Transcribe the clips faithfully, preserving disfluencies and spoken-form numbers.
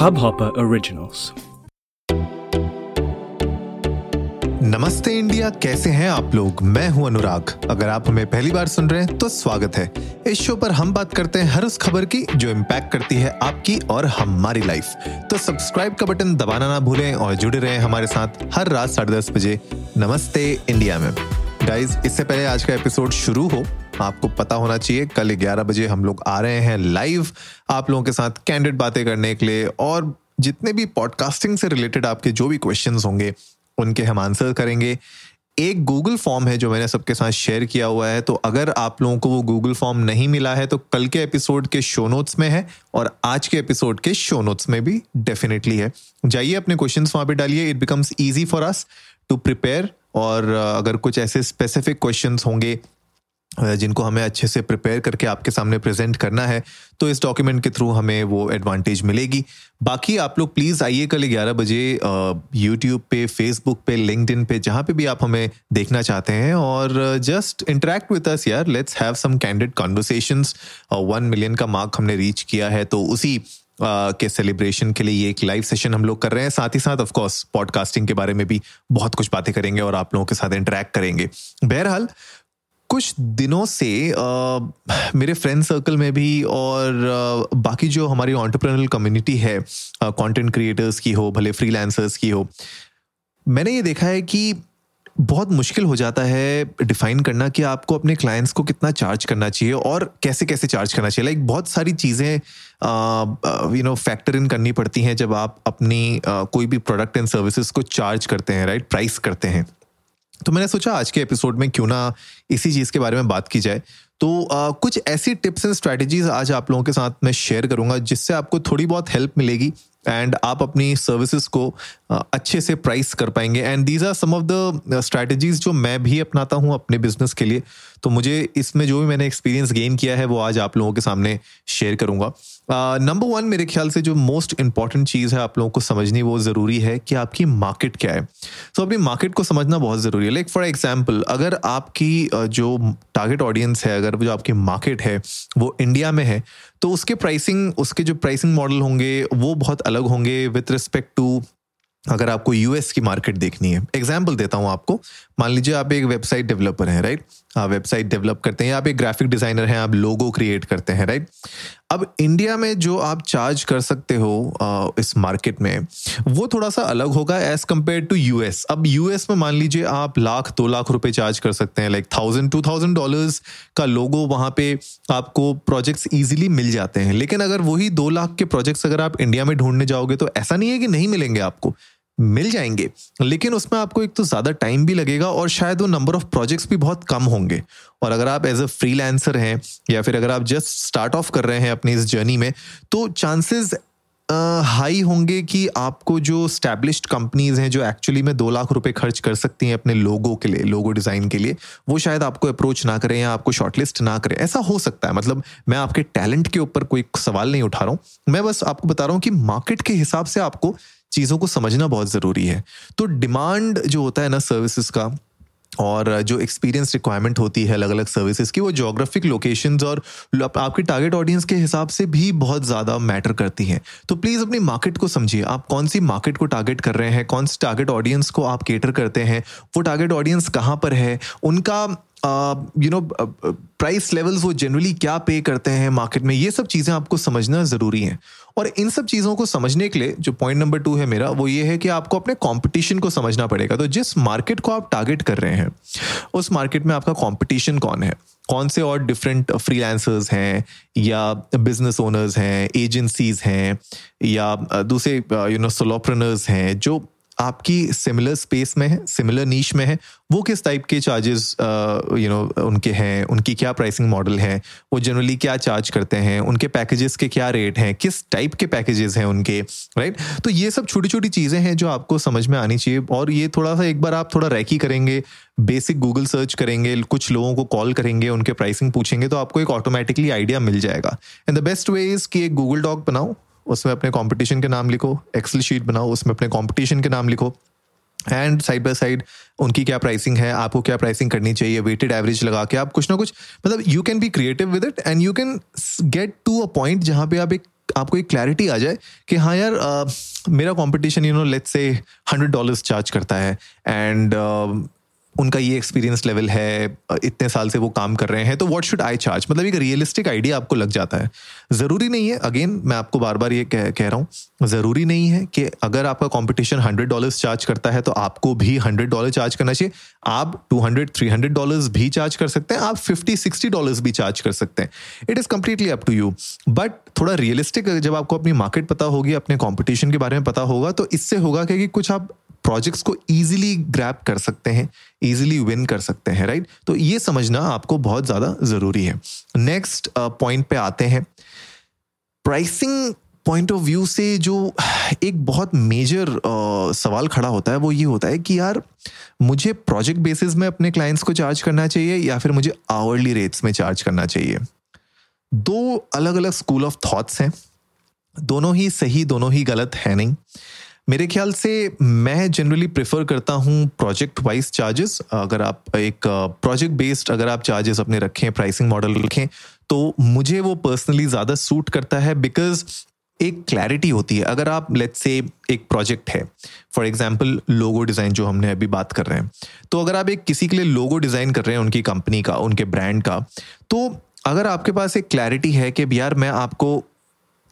Hopper originals. नमस्ते India, कैसे हैं आप लोग। मैं हूं अनुराग। अगर आप हमें पहली बार सुन रहे हैं तो स्वागत है। इस शो पर हम बात करते हैं हर उस खबर की जो इम्पैक्ट करती है आपकी और हमारी लाइफ। तो सब्सक्राइब का बटन दबाना ना भूलें और जुड़े रहें हमारे साथ हर रात साढ़े दस बजे नमस्ते इंडिया में। गाइज, इससे पहले आज का एपिसोड शुरू हो, आपको पता होना चाहिए कल ग्यारह बजे हम लोग आ रहे हैं लाइव आप लोगों के साथ कैंडिड बातें करने के लिए, और जितने भी पॉडकास्टिंग से रिलेटेड आपके जो भी क्वेश्चंस होंगे उनके हम आंसर करेंगे। एक गूगल फॉर्म है जो मैंने सबके साथ शेयर किया हुआ है, तो अगर आप लोगों को वो गूगल फॉर्म नहीं मिला है तो कल के एपिसोड के शो नोट्स में है और आज के एपिसोड के शो नोट्स में भी डेफिनेटली है। जाइए अपने क्वेश्चंस वहाँ पे डालिए। It becomes easy for us to prepare. और अगर कुछ ऐसे स्पेसिफिक क्वेश्चंस होंगे जिनको हमें अच्छे से प्रिपेयर करके आपके सामने प्रेजेंट करना है तो इस डॉक्यूमेंट के थ्रू हमें वो एडवांटेज मिलेगी। बाकी आप लोग प्लीज़ आइए कल ग्यारह बजे यूट्यूब पे, फेसबुक पे, लिंक्डइन पे, जहाँ पे भी आप हमें देखना चाहते हैं, और जस्ट इंटरेक्ट विद अस यार। Let's have some candid conversations. One million का मार्क हमने रीच किया है तो उसी Uh, के सेलिब्रेशन के लिए ये एक लाइव सेशन हम लोग कर रहे हैं। साथ ही साथ ऑफ कोर्स पॉडकास्टिंग के बारे में भी बहुत कुछ बातें करेंगे और आप लोगों के साथ इंटरेक्ट करेंगे। बहरहाल, कुछ दिनों से uh, मेरे फ्रेंड सर्कल में भी और uh, बाकी जो हमारी एंटरप्रेन्योरल कम्युनिटी है, कंटेंट uh, क्रिएटर्स की हो, भले फ्रीलांसर्स की हो, मैंने ये देखा है कि बहुत मुश्किल हो जाता है डिफाइन करना कि आपको अपने क्लाइंट्स को कितना चार्ज करना चाहिए और कैसे कैसे चार्ज करना चाहिए। लाइक बहुत सारी चीज़ें यू नो फैक्टर इन करनी पड़ती हैं जब आप अपनी uh, कोई भी प्रोडक्ट एंड सर्विसेज को चार्ज करते हैं, राइट, प्राइस करते हैं। तो मैंने सोचा आज के एपिसोड में क्यों ना इसी चीज़ के बारे में बात की जाए। तो uh, कुछ ऐसी टिप्स एंड स्ट्रैटेजीज आज आप लोगों के साथ मैं शेयर करूँगा जिससे आपको थोड़ी बहुत हेल्प मिलेगी एंड आप अपनी सर्विसेज को अच्छे से प्राइस कर पाएंगे। And these are some of the strategies जो मैं भी अपनाता हूँ अपने बिजनेस के लिए। तो मुझे इसमें जो भी मैंने एक्सपीरियंस गेन किया है वो आज आप लोगों के सामने शेयर करूँगा। नंबर वन, मेरे ख्याल से जो मोस्ट इंपॉर्टेंट चीज़ है आप लोगों को समझनी, वो ज़रूरी है कि आपकी मार्केट क्या है। सो अपनी मार्केट को समझना बहुत ज़रूरी है। लाइक फॉर एग्जाम्पल, अगर आपकी जो टारगेट ऑडियंस है, अगर जो आपकी मार्केट है वो इंडिया में है, तो उसके प्राइसिंग, उसके जो प्राइसिंग मॉडल होंगे वो बहुत अलग होंगे विथ रिस्पेक्ट टू अगर आपको यूएस की मार्केट देखनी है। एग्जाम्पल देता हूँ आपको। मान लीजिए आप एक वेबसाइट डेवलपर हैं, राइट, आप वेबसाइट डेवलप करते हैं, आप एक ग्राफिक डिज़ाइनर हैं, आप लोगो क्रिएट करते हैं, राइट। अब इंडिया में जो आप चार्ज कर सकते हो इस मार्केट में वो थोड़ा सा अलग होगा एज़ कम्पेयर टू यूएस। अब यूएस में मान लीजिए आप लाख दो लाख रुपए चार्ज कर सकते हैं, like thousand to thousand dollars का लोगो, वहाँ पे आपको प्रोजेक्ट्स ईजिली मिल जाते हैं। लेकिन अगर वही दो लाख के प्रोजेक्ट्स अगर आप इंडिया में ढूंढने जाओगे तो ऐसा नहीं है कि नहीं मिलेंगे, आपको मिल जाएंगे, लेकिन उसमें आपको एक तो ज़्यादा टाइम भी लगेगा और शायद वो नंबर ऑफ प्रोजेक्ट्स भी बहुत कम होंगे। और अगर आप एज अ फ्रीलांसर हैं या फिर अगर आप जस्ट स्टार्ट ऑफ कर रहे हैं अपनी इस जर्नी में, तो चांसेस हाई होंगे कि आपको जो स्टैब्लिश्ड कंपनीज़ हैं जो एक्चुअली में दो लाख रुपए खर्च कर सकती हैं अपने लोगों के लिए, लोगो डिज़ाइन के लिए, वो शायद आपको अप्रोच ना करें या आपको शॉर्टलिस्ट ना करें। ऐसा हो सकता है। मतलब मैं आपके टैलेंट के ऊपर कोई सवाल नहीं उठा रहा हूँ, मैं बस आपको बता रहा हूँ कि मार्केट के हिसाब से आपको चीज़ों को समझना बहुत ज़रूरी है। तो डिमांड जो होता है ना सर्विसेज का, और जो एक्सपीरियंस रिक्वायरमेंट होती है अलग अलग सर्विसेज की, वो ज्योग्राफिक लोकेशंस और आपके टारगेट ऑडियंस के हिसाब से भी बहुत ज़्यादा मैटर करती हैं। तो प्लीज़ अपनी मार्केट को समझिए। आप कौन सी मार्केट को टारगेट कर रहे हैं, कौन से टारगेट ऑडियंस को आप कैटर करते हैं, वो टारगेट ऑडियंस कहाँ पर है, उनका यू नो प्राइस लेवल्स वो जनरली क्या पे करते हैं मार्केट में, ये सब चीज़ें आपको समझना ज़रूरी हैं। और इन सब चीज़ों को समझने के लिए जो पॉइंट नंबर टू है मेरा, वो ये है कि आपको अपने कंपटीशन को समझना पड़ेगा। तो जिस मार्केट को आप टारगेट कर रहे हैं उस मार्केट में आपका कंपटीशन कौन है, कौन से और डिफरेंट फ्रीलांसर्स हैं या बिजनेस ओनर्स हैं, एजेंसीज हैं या दूसरे यू नो सोलोप्रेन्योर्स हैं जो आपकी सिमिलर स्पेस में है, सिमिलर नीश में है, वो किस टाइप के चार्जेस यू नो उनके हैं, उनकी क्या प्राइसिंग मॉडल है, वो जनरली क्या चार्ज करते हैं, उनके पैकेजेस के क्या रेट हैं, किस टाइप के पैकेजेस हैं उनके, राइट। तो ये सब छोटी छोटी चीज़ें हैं जो आपको समझ में आनी चाहिए। और ये थोड़ा सा एक बार आप थोड़ा रैकी करेंगे, बेसिक गूगल सर्च करेंगे, कुछ लोगों को कॉल करेंगे, उनके प्राइसिंग पूछेंगे, तो आपको एक ऑटोमेटिकली आइडिया मिल जाएगा। And the best way is कि एक गूगल डॉक बनाओ, उसमें अपने कंपटीशन के नाम लिखो, एक्सेल शीट बनाओ, उसमें अपने कंपटीशन के नाम लिखो, एंड साइड बाय साइड उनकी क्या प्राइसिंग है, आपको क्या प्राइसिंग करनी चाहिए, वेटेड एवरेज लगा के आप कुछ ना कुछ, मतलब you can be creative with it and you can get to a point जहाँ पे आप एक आपको एक क्लैरिटी आ जाए कि हाँ यार आ, मेरा competition you know let's say hundred dollars charge करता है एंड उनका ये एक्सपीरियंस लेवल है, इतने साल से वो काम कर रहे हैं, तो व्हाट शुड आई चार्ज, मतलब एक रियलिस्टिक आइडिया आपको लग जाता है। ज़रूरी नहीं है, अगेन मैं आपको बार बार ये कह कह रहा हूँ, ज़रूरी नहीं है कि अगर आपका कंपटीशन हंड्रेड डॉलर्स चार्ज करता है तो आपको भी हंड्रेड डॉलर चार्ज करना चाहिए। आप two hundred three hundred dollars भी चार्ज कर सकते हैं, आप फिफ्टी सिक्सटी डॉलर्स भी चार्ज कर सकते हैं, it is completely up to you. But थोड़ा रियलिस्टिक, जब आपको अपनी मार्केट पता होगी, अपने कॉम्पिटिशन के बारे में पता होगा, तो इससे होगा कि कुछ आप प्रोजेक्ट्स को ईजिली ग्रैब कर सकते हैं, ईजिली विन कर सकते हैं, राइट। तो ये समझना आपको बहुत ज़्यादा ज़रूरी है। नेक्स्ट पॉइंट पे आते हैं, प्राइसिंग पॉइंट ऑफ व्यू से जो एक बहुत मेजर uh, सवाल खड़ा होता है वो ये होता है कि यार मुझे प्रोजेक्ट बेसिस में अपने क्लाइंट्स को चार्ज करना चाहिए या फिर मुझे आवरली रेट्स में चार्ज करना चाहिए। दो अलग अलग स्कूल ऑफ थॉट्स हैं, दोनों ही सही, दोनों ही गलत है नहीं। मेरे ख्याल से मैं जनरली प्रेफर करता हूँ प्रोजेक्ट वाइज चार्जेस। अगर आप एक प्रोजेक्ट बेस्ड अगर आप चार्जेस अपने रखें, प्राइसिंग मॉडल रखें, तो मुझे वो पर्सनली ज़्यादा सूट करता है, बिकॉज एक क्लैरिटी होती है। अगर आप लेट्स से एक प्रोजेक्ट है, फॉर एग्जांपल लोगो डिज़ाइन जो हमने अभी बात कर रहे हैं, तो अगर आप एक किसी के लिए लोगो डिज़ाइन कर रहे हैं उनकी कंपनी का, उनके ब्रांड का, तो अगर आपके पास एक क्लैरिटी है कि यार मैं आपको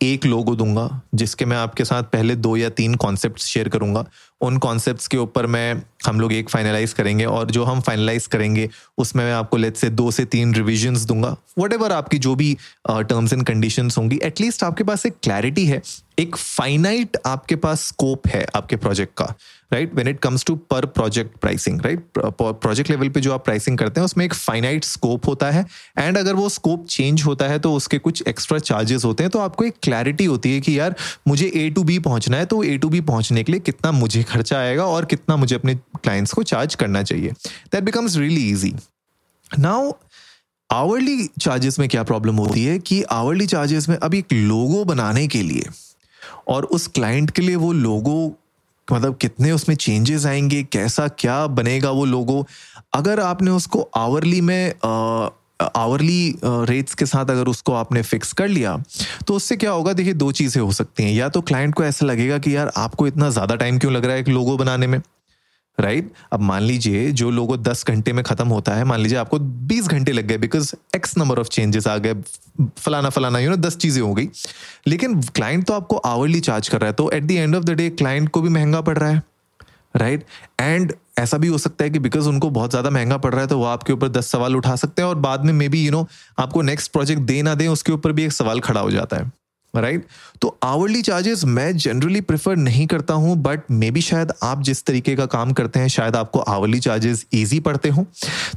एक लोगो दूंगा जिसके मैं आपके साथ पहले दो या तीन कॉन्सेप्ट्स शेयर करूंगा, उन कॉन्सेप्ट्स के ऊपर मैं हम लोग एक फाइनलाइज करेंगे और जो हम फाइनलाइज करेंगे उसमें मैं आपको लेट्स से दो से तीन रिविजन्स दूंगा, व्हाटएवर आपकी जो भी टर्म्स एंड कंडीशंस होंगी, एटलीस्ट आपके पास एक क्लैरिटी है, एक फाइनाइट आपके पास स्कोप है आपके प्रोजेक्ट का, right. When it comes to per project pricing, right, project level पे जो आप प्राइसिंग करते हैं उसमें एक फाइनाइट स्कोप होता है, एंड अगर वो स्कोप चेंज होता है तो उसके कुछ एक्स्ट्रा चार्जेस होते हैं। तो आपको एक क्लैरिटी होती है कि यार मुझे ए टू बी पहुंचना है, तो ए टू बी पहुंचने के लिए कितना मुझे खर्चा आएगा और कितना मुझे अपने क्लाइंट्स को चार्ज करना चाहिए। That becomes really easy. Now hourly charges में क्या प्रॉब्लम होती है कि आवरली चार्जेस में अभी एक लोगो बनाने के लिए और उस क्लाइंट के लिए वो लोगो मतलब कितने उसमें चेंजेस आएंगे, कैसा क्या बनेगा वो लोगो, अगर आपने उसको आवरली में आ, आवरली रेट्स के साथ अगर उसको आपने फिक्स कर लिया तो उससे क्या होगा। देखिए दो चीज़ें हो सकती हैं, या तो क्लाइंट को ऐसा लगेगा कि यार आपको इतना ज़्यादा टाइम क्यों लग रहा है एक लोगो बनाने में, राइट। अब मान लीजिए जो लोगो दस घंटे में ख़त्म होता है, मान लीजिए आपको बीस घंटे लग गए because x number of changes आ गए, फलाना फलाना यू नो दस चीज़ें हो गई, लेकिन क्लाइंट तो आपको आवरली चार्ज कर रहा है, तो at the end of the day client को भी महंगा पड़ रहा है, राइट। एंड ऐसा भी हो सकता है कि बिकॉज उनको बहुत ज़्यादा महंगा पड़ रहा है तो वो आपके ऊपर दस सवाल उठा सकते हैं और बाद में मे बी यू नो आपको नेक्स्ट प्रोजेक्ट दे ना दें उसके ऊपर भी एक सवाल खड़ा हो जाता है, राइट right? तो आवरली चार्जेस मैं जनरली प्रेफर नहीं करता हूँ, बट मे बी शायद आप जिस तरीके का काम करते हैं शायद आपको आवरली चार्जेस ईजी पड़ते हों,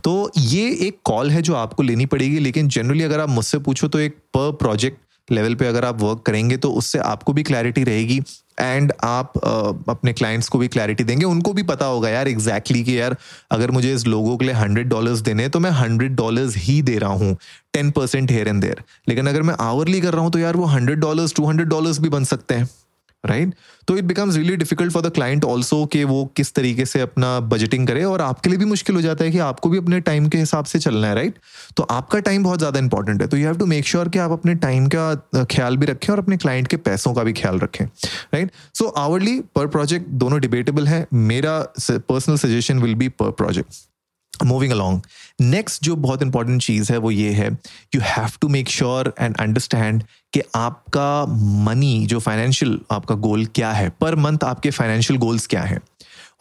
तो ये एक कॉल है जो आपको लेनी पड़ेगी। लेकिन जनरली अगर आप मुझसे पूछो तो एक पर प्रोजेक्ट लेवल पे अगर आप वर्क करेंगे तो उससे आपको भी क्लैरिटी रहेगी एंड आप आ, अपने क्लाइंट्स को भी क्लैरिटी देंगे, उनको भी पता होगा यार एग्जैक्टली कि यार अगर मुझे इस लोगों के लिए हंड्रेड डॉलर्स देने तो मैं हंड्रेड डॉलर्स ही दे रहा हूँ, ten percent here and there. लेकिन अगर मैं आवरली कर रहा हूँ तो यार वो hundred dollars two hundred dollars भी बन सकते हैं, राइट। तो it becomes really difficult for the client also कि वो किस तरीके से अपना बजटिंग करे, और आपके लिए भी मुश्किल हो जाता है कि आपको भी अपने टाइम के हिसाब से चलना है, राइट right? तो आपका टाइम बहुत ज़्यादा इंपॉर्टेंट है, तो you have to make sure कि आप अपने टाइम का ख्याल भी रखें और अपने क्लाइंट के पैसों का भी ख्याल रखें, right. So hourly per project दोनों डिबेटेबल है, मेरा personal suggestion will be per project. Moving along, next जो बहुत इंपॉर्टेंट चीज़ है वो ये है, you have to make sure and understand कि आपका मनी जो फाइनेंशियल आपका गोल क्या है, पर मंथ आपके फाइनेंशियल गोल्स क्या हैं,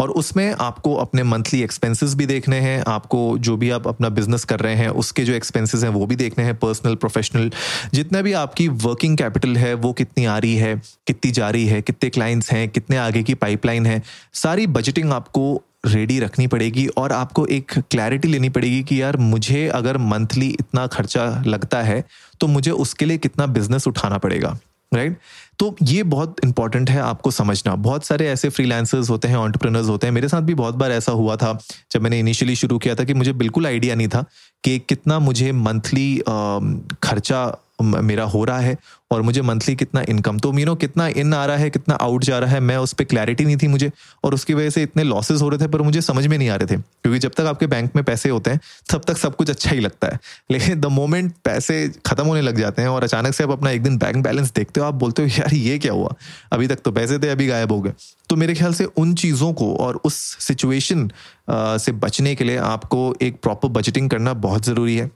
और उसमें आपको अपने मंथली एक्सपेंसेस भी देखने हैं, आपको जो भी आप अपना बिजनेस कर रहे हैं उसके जो एक्सपेंसेस हैं वो भी देखने हैं, पर्सनल प्रोफेशनल, जितना भी आपकी वर्किंग कैपिटल है वो कितनी आ रही है, कितनी जा रही है, कितने क्लाइंट्स हैं, कितने आगे की पाइपलाइन है, सारी बजटिंग आपको रेडी रखनी पड़ेगी। और आपको एक क्लैरिटी लेनी पड़ेगी कि यार मुझे अगर मंथली इतना खर्चा लगता है तो मुझे उसके लिए कितना बिजनेस उठाना पड़ेगा, राइट right? तो ये बहुत इंपॉर्टेंट है आपको समझना। बहुत सारे ऐसे फ्रीलांसर्स होते हैं, एंटरप्रेन्योर्स होते हैं, मेरे साथ भी बहुत बार ऐसा हुआ था जब मैंने इनिशियली शुरू किया था कि मुझे बिल्कुल आइडिया नहीं था कि कितना मुझे मंथली खर्चा मेरा हो रहा है और मुझे मंथली कितना इनकम, तो मीनो कितना इन आ रहा है कितना आउट जा रहा है, मैं उस पर क्लैरिटी नहीं थी मुझे, और उसकी वजह से इतने लॉसेस हो रहे थे पर मुझे समझ में नहीं आ रहे थे। क्योंकि जब तक आपके बैंक में पैसे होते हैं तब तक सब कुछ अच्छा ही लगता है, लेकिन द मोमेंट पैसे खत्म होने लग जाते हैं और अचानक से आप अपना एक दिन बैंक बैलेंस देखते हो, आप बोलते हो यार ये क्या हुआ, अभी तक तो पैसे थे अभी गायब हो गए। तो मेरे ख्याल से उन चीज़ों को और उस सिचुएशन से बचने के लिए आपको एक प्रॉपर बजटिंग करना बहुत ज़रूरी है।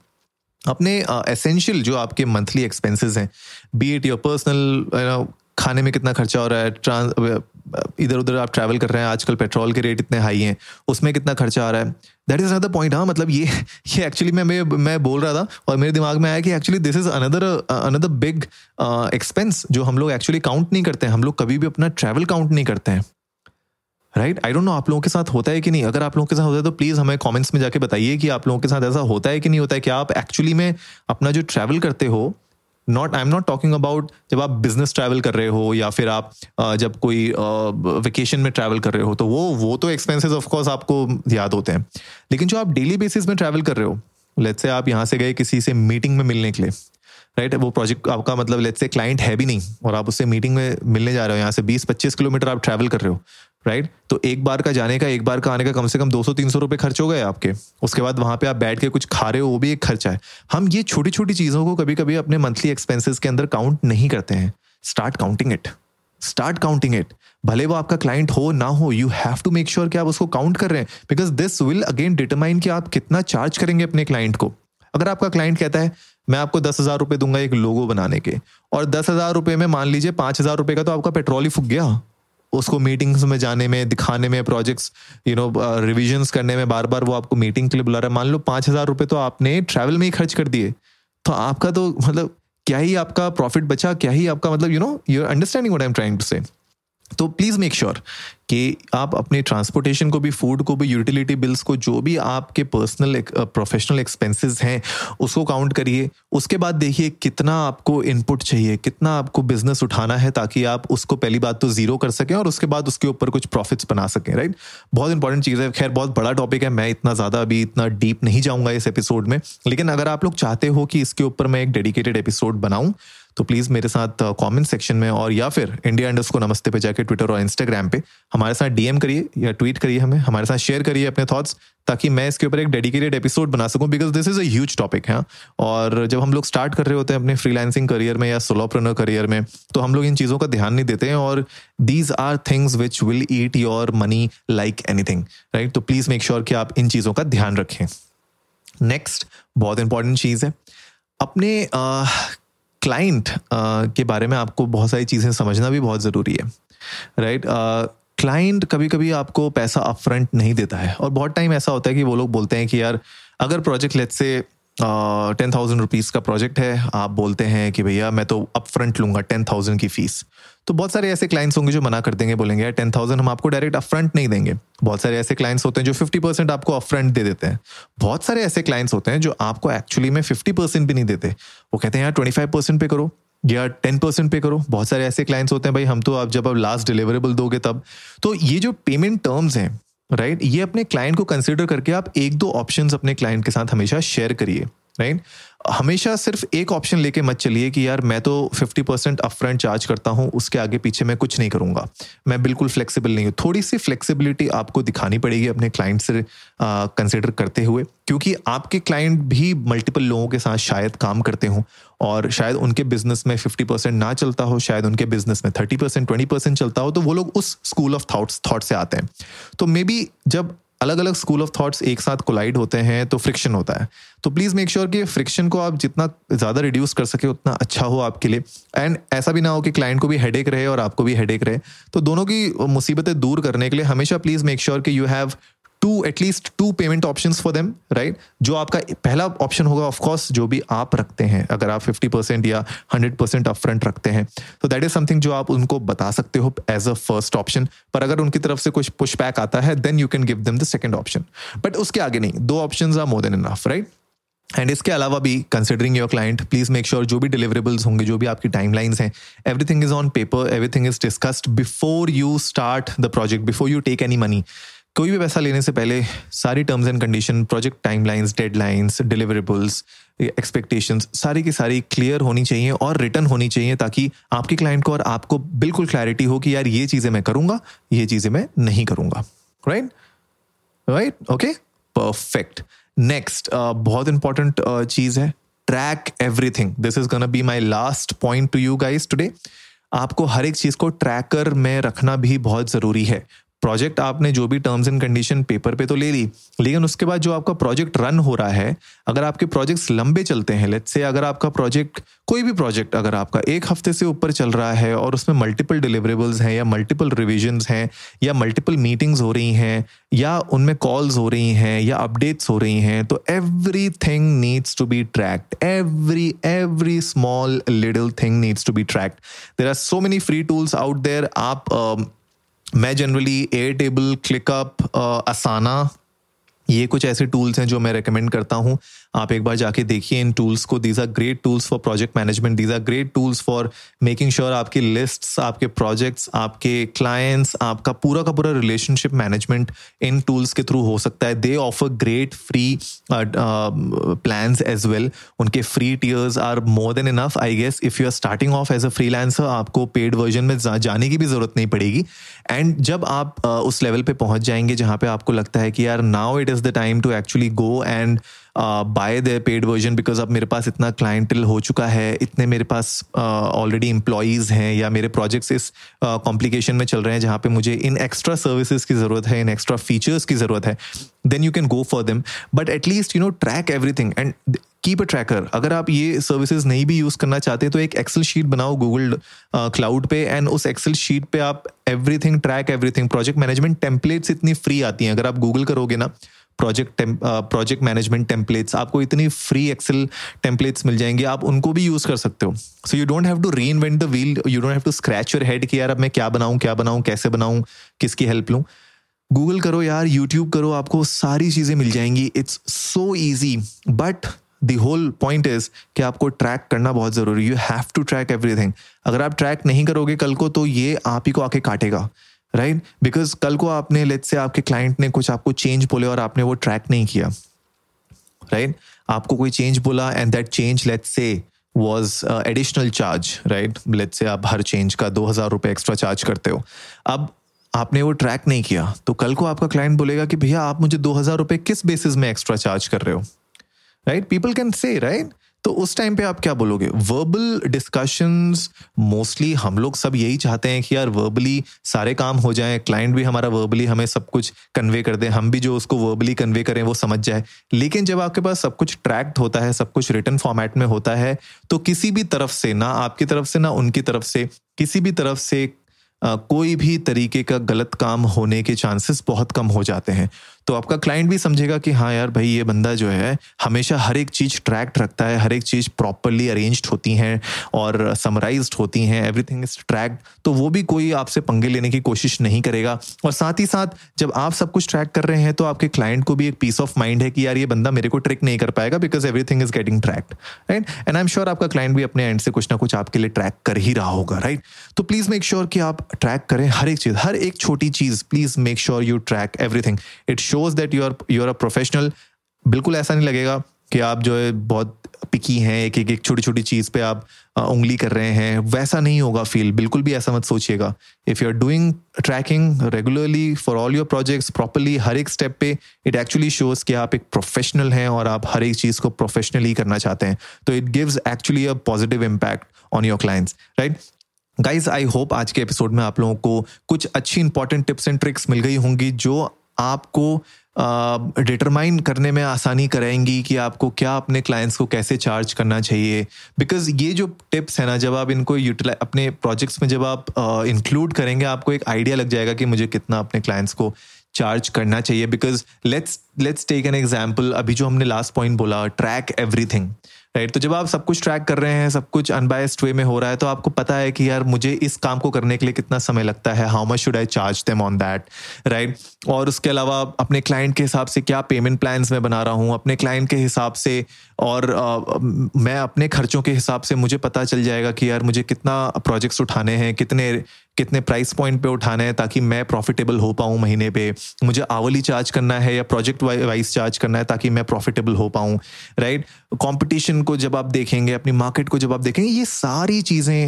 अपने एसेंशियल uh, जो आपके मंथली एक्सपेंसेस हैं, बी इट योर पर्सनल, खाने में कितना खर्चा हो रहा है, ट्रांस इधर उधर आप ट्रैवल कर रहे हैं, आजकल पेट्रोल के रेट इतने हाई हैं, उसमें कितना खर्चा आ रहा है, दैट इज़ अनदर पॉइंट। हाँ मतलब ये ये एक्चुअली मैं मैं मैं बोल रहा था और मेरे दिमाग में आया कि actually this is another another big expense जो हम लोग एक्चुअली काउंट नहीं करते हैं। हम लोग कभी भी अपना ट्रैवल काउंट नहीं करते हैं, राइट। आई डोंट नो आप लोगों के साथ होता है कि नहीं, अगर आप लोगों के साथ होता है तो प्लीज़ हमें कमेंट्स में जाके बताइए कि आप लोगों के साथ ऐसा होता है कि नहीं होता है, कि आप एक्चुअली में अपना जो ट्रैवल करते हो, not I am not talking about जब आप बिजनेस ट्रैवल कर रहे हो या फिर आप जब कोई वेकेशन में ट्रैवल कर रहे हो, तो वो वो तो एक्सपेंसेस ऑफ कोर्स आपको याद होते हैं, लेकिन जो आप डेली बेसिस में ट्रैवल कर रहे हो, लेट्स से आप यहाँ से गए किसी से मीटिंग में मिलने के लिए, राइट right? वो प्रोजेक्ट आपका मतलब लेट्स से क्लाइंट है भी नहीं और आप उससे मीटिंग में मिलने जा रहे हो, यहाँ से बीस पच्चीस किलोमीटर आप ट्रैवल कर रहे हो, राइट right? तो एक बार का जाने का एक बार का आने का कम से कम दो सौ तीन सौ रुपये खर्च हो गए आपके। उसके बाद वहाँ पे आप बैठ के कुछ खा रहे हो, वो भी एक खर्चा है। हम ये छोटी छोटी चीज़ों को कभी कभी अपने मंथली एक्सपेंसेस के अंदर काउंट नहीं करते हैं। Start counting it, start counting it, भले वो आपका क्लाइंट हो ना हो, you have to make sure कि आप उसको काउंट कर रहे हैं, because this will again determine कि आप कितना चार्ज करेंगे अपने क्लाइंट को। अगर आपका क्लाइंट कहता है मैं आपको दस हज़ार रुपये दूंगा एक लोगो बनाने के, और दस हज़ार रुपये में मान लीजिए पाँच हज़ार रुपये का तो आपका पेट्रोल ही फूक गया, उसको मीटिंग्स में जाने में, दिखाने में, प्रोजेक्ट्स यू नो रिविजन्स करने में, बार बार वो आपको मीटिंग के लिए बुला रहा है, मान लो पाँच हज़ार रुपये तो आपने ट्रैवल में ही खर्च कर दिए, तो आपका तो मतलब क्या ही आपका प्रॉफिट बचा, क्या ही आपका मतलब you know you are understanding what I am trying to say. तो प्लीज़ मेक श्योर कि आप अपने ट्रांसपोर्टेशन को भी, फूड को भी, यूटिलिटी बिल्स को, जो भी आपके पर्सनल प्रोफेशनल एक्सपेंसेस हैं उसको काउंट करिए। उसके बाद देखिए कितना आपको इनपुट चाहिए, कितना आपको बिजनेस उठाना है, ताकि आप उसको पहली बात तो ज़ीरो कर सकें और उसके बाद उसके ऊपर कुछ प्रॉफिट्स बना सकें, राइट। बहुत इंपॉर्टेंट चीज़ है। खैर बहुत बड़ा टॉपिक है, मैं इतना ज़्यादा अभी इतना डीप नहीं जाऊँगा इस एपिसोड में, लेकिन अगर आप लोग चाहते हो कि इसके ऊपर मैं एक डेडिकेटेड एपिसोड बनाऊँ तो प्लीज़ मेरे साथ कमेंट सेक्शन में और या फिर इंडिया अंडरस्कोर नमस्ते पे जाके ट्विटर और इंस्टाग्राम पे हमारे साथ डीएम करिए या ट्वीट करिए, हमें हमारे साथ शेयर करिए अपने थॉट्स, ताकि मैं इसके ऊपर एक डेडिकेटेड एपिसोड बना सकूं, because this is a huge topic है। और जब हम लोग स्टार्ट कर रहे होते हैं अपने फ्रीलांसिंग करियर में या सोलोप्रेन्योर करियर में, तो हम लोग इन चीज़ों का ध्यान नहीं देते हैं, और these are things which will eat your money like anything, right. तो प्लीज़ मेक श्योर कि आप इन चीज़ों का ध्यान रखें। नेक्स्ट बहुत इंपॉर्टेंट चीज़ है, अपने क्लाइंट के बारे में आपको बहुत सारी चीज़ें समझना भी बहुत ज़रूरी है, राइट। क्लाइंट कभी कभी आपको पैसा अपफ्रंट नहीं देता है, और बहुत टाइम ऐसा होता है कि वो लोग बोलते हैं कि यार अगर project let's say ten thousand rupees का प्रोजेक्ट है, आप बोलते हैं कि भैया मैं तो अपफ्रंट लूँगा टेन थाउजेंड की फ़ीस, तो बहुत सारे ऐसे क्लाइंट्स होंगे जो मना कर देंगे, बोलेंगे यार टेन थाउजेंड हम आपको डायरेक्ट अपफ्रंट नहीं देंगे। बहुत सारे ऐसे क्लाइंट्स होते हैं जो फिफ्टी परसेंट आपको अपफ्रंट दे देते हैं। बहुत सारे ऐसे क्लाइंट्स होते हैं जो आपको एक्चुअली में फिफ्टी परसेंट भी नहीं देते, वो कहते हैं यार ट्वेंटी फाइव परसेंट पे करो या टेन परसेंट पे करो। बहुत सारे ऐसे क्लाइंट्स होते हैं भाई हम तो आप जब आप लास्ट डिलीवरेबल दोगे तब। तो ये जो पेमेंट टर्म्स हैं, राइट, ये अपने क्लाइंट को कंसिडर करके आप एक दो ऑप्शंस अपने क्लाइंट के साथ हमेशा शेयर करिए, राइट। हमेशा सिर्फ एक ऑप्शन लेके मत चलिए कि यार मैं तो फिफ्टी परसेंट अपफ्रंट चार्ज करता हूँ, उसके आगे पीछे मैं कुछ नहीं करूँगा, मैं बिल्कुल फ्लेक्सिबल नहीं हूँ। थोड़ी सी फ्लेक्सिबिलिटी आपको दिखानी पड़ेगी अपने क्लाइंट से कंसिडर करते हुए, क्योंकि आपके क्लाइंट भी मल्टीपल लोगों के साथ शायद काम करते हों, और शायद उनके बिजनेस में फिफ्टी परसेंट ना चलता हो, शायद उनके बिजनेस में थर्टी परसेंट ट्वेंटी परसेंट चलता हो, तो वो लोग उस स्कूल ऑफ थॉट्स थॉट से आते हैं। तो मे बी जब अलग अलग स्कूल ऑफ थॉट्स एक साथ कोलाइड होते हैं तो फ्रिक्शन होता है। तो प्लीज़ मेक श्योर कि फ्रिक्शन को आप जितना ज़्यादा रिड्यूस कर सके उतना अच्छा हो आपके लिए, एंड ऐसा भी ना हो कि क्लाइंट को भी हेडेक रहे और आपको भी हेडेक रहे। तो दोनों की मुसीबतें दूर करने के लिए हमेशा प्लीज़ मेक श्योर कि you have to at least two payment options for them, right. जो आपका पहला ऑप्शन होगा ऑफकोर्स जो भी आप रखते हैं, अगर आप फिफ्टी परसेंट या हंड्रेड परसेंट अपफ्रंट रखते हैं तो दैट इज समथिंग जो आप उनको बता सकते हो एज अ फर्स्ट ऑप्शन। पर अगर उनकी तरफ से कुछ पुशबैक आता है then you can give them the second option, but उसके आगे नहीं। दो options are more than enough, right. And इसके अलावा भी considering your client, please make sure जो भी डिलीवरेबल्स होंगे, जो भी आपकी टाइमलाइंस हैं, everything is on paper, everything is discussed before you start the project, before you take any money. कोई भी पैसा लेने से पहले सारी terms and condition, project timelines, deadlines, deliverables, expectations सारी की सारी क्लियर होनी चाहिए और रिटर्न होनी चाहिए, ताकि आपके क्लाइंट को और आपको बिल्कुल क्लैरिटी हो कि यार ये चीज़ें मैं करूँगा, ये चीज़ें मैं नहीं करूँगा. Right right okay perfect. Next बहुत इंपॉर्टेंट uh, चीज़ है, track everything. This is gonna be my last point to you guys today. आपको हर एक चीज़ को ट्रैकर में रखना भी बहुत ज़रूरी है. प्रोजेक्ट आपने जो भी टर्म्स एंड कंडीशन पेपर पे तो ले ली, लेकिन उसके बाद जो आपका प्रोजेक्ट रन हो रहा है, अगर आपके प्रोजेक्ट्स लंबे चलते हैं, लेट्स से अगर आपका प्रोजेक्ट, कोई भी प्रोजेक्ट अगर आपका एक हफ्ते से ऊपर चल रहा है और उसमें मल्टीपल डिलीवरेबल्स हैं या मल्टीपल रिविजन्स हैं या मल्टीपल मीटिंग्स हो रही हैं या उनमें कॉल्स हो रही हैं या अपडेट्स हो रही हैं, तो everything needs to be tracked. Every every small little thing needs to be tracked. There are so many free tools out there. आप uh, मैं generally Airtable, ClickUp, Asana, ये कुछ ऐसे टूल्स हैं जो मैं रेकमेंड करता हूँ. आप एक बार जाके देखिए इन टूल्स को. These are great tools for project management. These are great tools for making sure आपकी लिस्ट्स, आपके प्रोजेक्ट्स, आपके क्लाइंट्स, आपका पूरा का पूरा रिलेशनशिप मैनेजमेंट इन टूल्स के थ्रू हो सकता है. They offer great free plans as well. उनके free tiers are more than enough I guess. If you are starting off as a freelancer, आपको पेड वर्जन में जा, जाने की भी ज़रूरत नहीं पड़ेगी. एंड जब आप uh, उस लेवल पे पहुँच जाएंगे जहाँ पे आपको लगता है कि यार now it is the time to actually go and buy the paid version, because अब मेरे पास इतना क्लाइंटल हो चुका है, इतने मेरे पास ऑलरेडी एम्प्लॉयज़ हैं या मेरे प्रोजेक्ट्स इस कॉम्प्लिकेशन में चल रहे हैं जहाँ पे मुझे इन एक्स्ट्रा सर्विसेज की ज़रूरत है, इन एक्स्ट्रा फीचर्स की ज़रूरत है, then you can go for them. But at least you know track everything and keep a tracker. अगर आप ये सर्विसेज नहीं भी यूज़ करना चाहते तो एक एक्सेल शीट बनाओ गूगल क्लाउड पे एंड उस एक्सेल शीट पे आप everything, track everything. Project management templates इतनी फ्री आती हैं, अगर आप गूगल करोगे ना प्रोजेक्ट प्रोजेक्ट मैनेजमेंट टेम्पलेट्स, आपको इतनी फ्री एक्सेल टेम्पलेट्स मिल जाएंगे, आप उनको भी यूज़ कर सकते हो. So you don't have to reinvent the wheel, you don't have to scratch your head कि यार अब मैं क्या बनाऊँ, क्या बनाऊँ, कैसे बनाऊँ, किसकी हेल्प लूँ. गूगल करो यार, यूट्यूब करो, आपको सारी चीज़ें मिल जाएंगी. It's so easy. But The whole point is कि आपको ट्रैक करना बहुत ज़रूरी. You have to track everything. अगर आप ट्रैक नहीं करोगे कल को तो ये आप ही को आके काटेगा. Right right? बिकॉज कल को आपने, लेट्स से आपके क्लाइंट ने कुछ आपको चेंज बोले और आपने वो ट्रैक नहीं किया. Right right? आपको कोई चेंज बोला and that change let's say was uh, additional charge. Right right? Let's say आप हर चेंज का दो हज़ार रुपये एक्स्ट्रा चार्ज करते हो. अब आपने वो ट्रैक नहीं किया तो कल को आपका क्लाइंट बोलेगा कि भैया आप मुझे दो हज़ार रुपये किस बेसिस में एक्स्ट्रा चार्ज कर रहे हो. Right, people can say. Right, तो उस टाइम पे आप क्या बोलोगे. वर्बल डिस्कशंस मोस्टली, हम लोग सब यही चाहते हैं कि यार वर्बली सारे काम हो जाएं, क्लाइंट भी हमारा वर्बली हमें सब कुछ कन्वे कर दे, हम भी जो उसको वर्बली कन्वे करें वो समझ जाए. लेकिन जब आपके पास सब कुछ ट्रैक्ट होता है, सब कुछ रिटन फॉर्मेट में होता है, तो किसी भी तरफ से, ना आपकी तरफ से ना उनकी तरफ से, किसी भी तरफ से Uh, कोई भी तरीके का गलत काम होने के चांसेस बहुत कम हो जाते हैं. तो आपका क्लाइंट भी समझेगा कि हाँ यार भाई ये बंदा जो है हमेशा हर एक चीज़ ट्रैक्ट रखता है, हर एक चीज़ प्रॉपरली अरेंज्ड होती हैं और समराइज्ड होती हैं, एवरीथिंग इज ट्रैक्ड. तो वो भी कोई आपसे पंगे लेने की कोशिश नहीं करेगा. और साथ ही साथ जब आप सब कुछ ट्रैक कर रहे हैं तो आपके क्लाइंट को भी एक पीस ऑफ माइंड है कि यार ये बंदा मेरे को ट्रिक नहीं कर पाएगा because everything is getting tracked. Right, and I am sure आपका क्लाइंट भी अपने एंड से कुछ ना कुछ आपके लिए ट्रैक कर ही रहा होगा. राइट, तो प्लीज़ मेक श्योर कि आप ट्रैक करें हर एक चीज़, हर एक छोटी चीज़. Please make sure you track everything. It shows that you are you are a professional. बिल्कुल ऐसा नहीं लगेगा कि आप जो है बहुत पिकी हैं, एक एक छोटी छोटी चीज़ पे आप उंगली कर रहे हैं, वैसा नहीं होगा फील. बिल्कुल भी ऐसा मत सोचिएगा. If you are doing tracking regularly for all your projects properly, हर एक स्टेप पे, इट एक्चुअली शोज कि आप एक प्रोफेशनल हैं और आप हर एक चीज़ को प्रोफेशनली करना चाहते हैं. तो it gives actually a positive impact on your clients. Right guys, I hope आज के एपिसोड में आप लोगों को कुछ अच्छी इंपॉर्टेंट टिप्स एंड ट्रिक्स मिल गई होंगी जो आपको डिटरमाइन uh, करने में आसानी करेंगी कि आपको क्या, अपने क्लाइंट्स को कैसे चार्ज करना चाहिए. बिकॉज ये जो टिप्स है ना, जब आप इनको यूटिलाइज अपने प्रोजेक्ट्स में जब आप इंक्लूड uh, करेंगे, आपको एक आइडिया लग जाएगा कि मुझे कितना अपने क्लाइंट्स को चार्ज करना चाहिए. Because let's let's take an example. अभी जो हमने लास्ट पॉइंट बोला, ट्रैक एवरीथिंग. राइट, तो जब आप सब कुछ ट्रैक कर रहे हैं, सब कुछ अनबायस्ड वे में हो रहा है, तो आपको पता है कि यार मुझे इस काम को करने के लिए कितना समय लगता है, how much should I charge them on that. Right, और उसके अलावा अपने क्लाइंट के हिसाब से क्या पेमेंट प्लान्स मैं बना रहा हूँ, अपने क्लाइंट के हिसाब से और आ, मैं अपने खर्चों के हिसाब से मुझे पता चल जाएगा कि यार मुझे कितना प्रोजेक्ट्स उठाने हैं, कितने कितने प्राइस पॉइंट पे उठाने हैं ताकि मैं प्रॉफिटेबल हो पाऊँ महीने पे। मुझे आवली चार्ज करना है या प्रोजेक्ट वाइज चार्ज करना है ताकि मैं प्रॉफिटेबल हो पाऊँ, राइट। कंपटीशन को जब आप देखेंगे, अपनी मार्केट को जब आप देखेंगे, ये सारी चीज़ें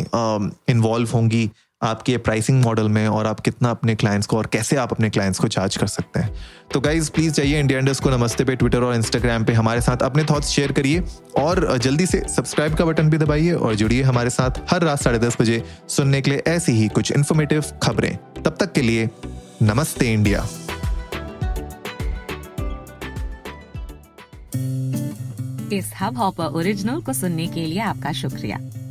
इन्वॉल्व होंगी आपके प्राइसिंग मॉडल में, और आप कितना अपने क्लाइंट्स को और कैसे आप अपने क्लाइंट्स को चार्ज कर सकते हैं। तो गाइज प्लीज़ जाइए इंडिया अंडरस्कोर नमस्ते पे ट्विटर और इंस्टाग्राम पे हमारे साथ अपने थॉट्स शेयर करिए, और जल्दी से सब्सक्राइब का बटन भी दबाइए और जुड़िए हमारे साथ हर रात साढ़े दस बजे सुनने के लिए ऐसी ही कुछ इन्फॉर्मेटिव खबरें। तब तक के लिए नमस्ते इंडिया। इस हब हॉपर ओरिजिनल को सुनने के लिए आपका शुक्रिया।